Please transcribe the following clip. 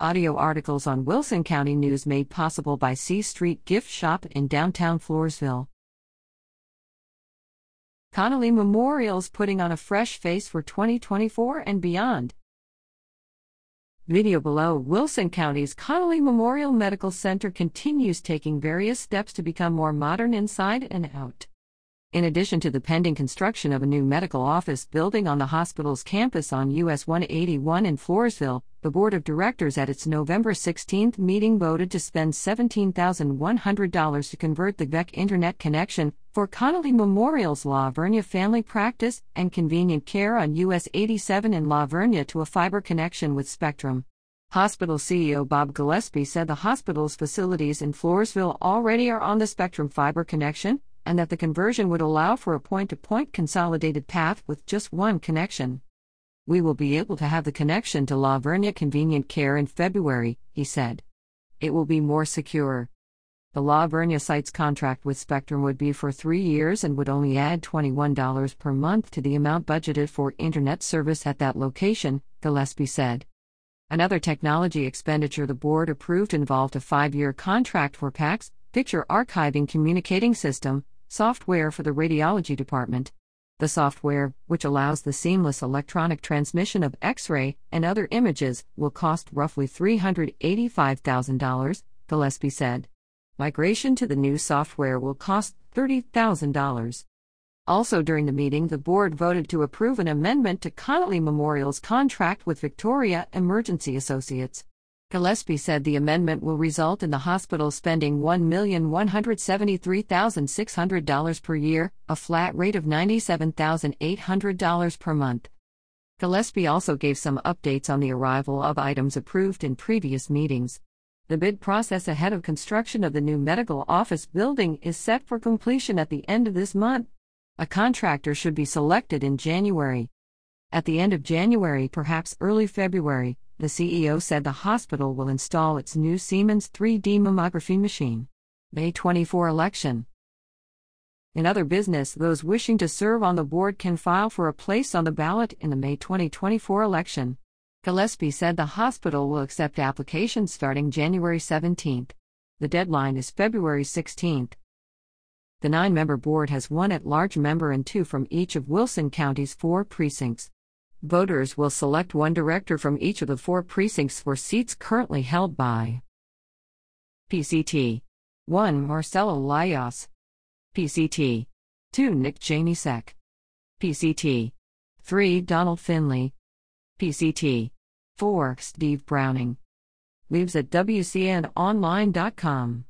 Audio articles on Wilson County News made possible by C Street Gift Shop in downtown Floresville. Connally Memorial's putting on a fresh face for 2024 and beyond. Video below. Wilson County's Connally Memorial Medical Center continues taking various steps to become more modern inside and out. In addition to the pending construction of a new medical office building on the hospital's campus on U.S. 181 in Floresville, the board of directors at its November 16th meeting voted to spend $17,100 to convert the GVEC internet connection for Connally Memorial's La Vernia Family Practice and Convenient Care on U.S. 87 in La Vernia to a fiber connection with Spectrum. Hospital CEO Bob Gillespie said the hospital's facilities in Floresville already are on the Spectrum fiber connection, and that the conversion would allow for a point-to-point consolidated path with just one connection. "We will be able to have the connection to La Vernia Convenient Care in February," he said. "It will be more secure." The La Vernia site's contract with Spectrum would be for 3 years and would only add $21 per month to the amount budgeted for internet service at that location, Gillespie said. Another technology expenditure the board approved involved a 5-year contract for PACS, Picture Archiving Communicating System, software for the radiology department. The software, which allows the seamless electronic transmission of X-ray and other images, will cost roughly $385,000, Gillespie said. Migration to the new software will cost $30,000. Also during the meeting, the board voted to approve an amendment to Connally Memorial's contract with Victoria Emergency Associates. Gillespie said the amendment will result in the hospital spending $1,173,600 per year, a flat rate of $97,800 per month. Gillespie also gave some updates on the arrival of items approved in previous meetings. The bid process ahead of construction of the new medical office building is set for completion at the end of this month. A contractor should be selected in January. At the end of January, perhaps early February, the CEO said the hospital will install its new Siemens 3D mammography machine. May 24 election. In other business, those wishing to serve on the board can file for a place on the ballot in the May 2024 election. Gillespie said the hospital will accept applications starting January 17. The deadline is February 16. The 9-member board has 1 at-large member and 2 from each of Wilson County's 4 precincts. Voters will select 1 director from each of the 4 precincts for seats currently held by PCT 1. Marcelo Laios, PCT 2. Nick Janicek, PCT 3. Donald Finley, PCT 4. Steve Browning. Leaves at WCNonline.com.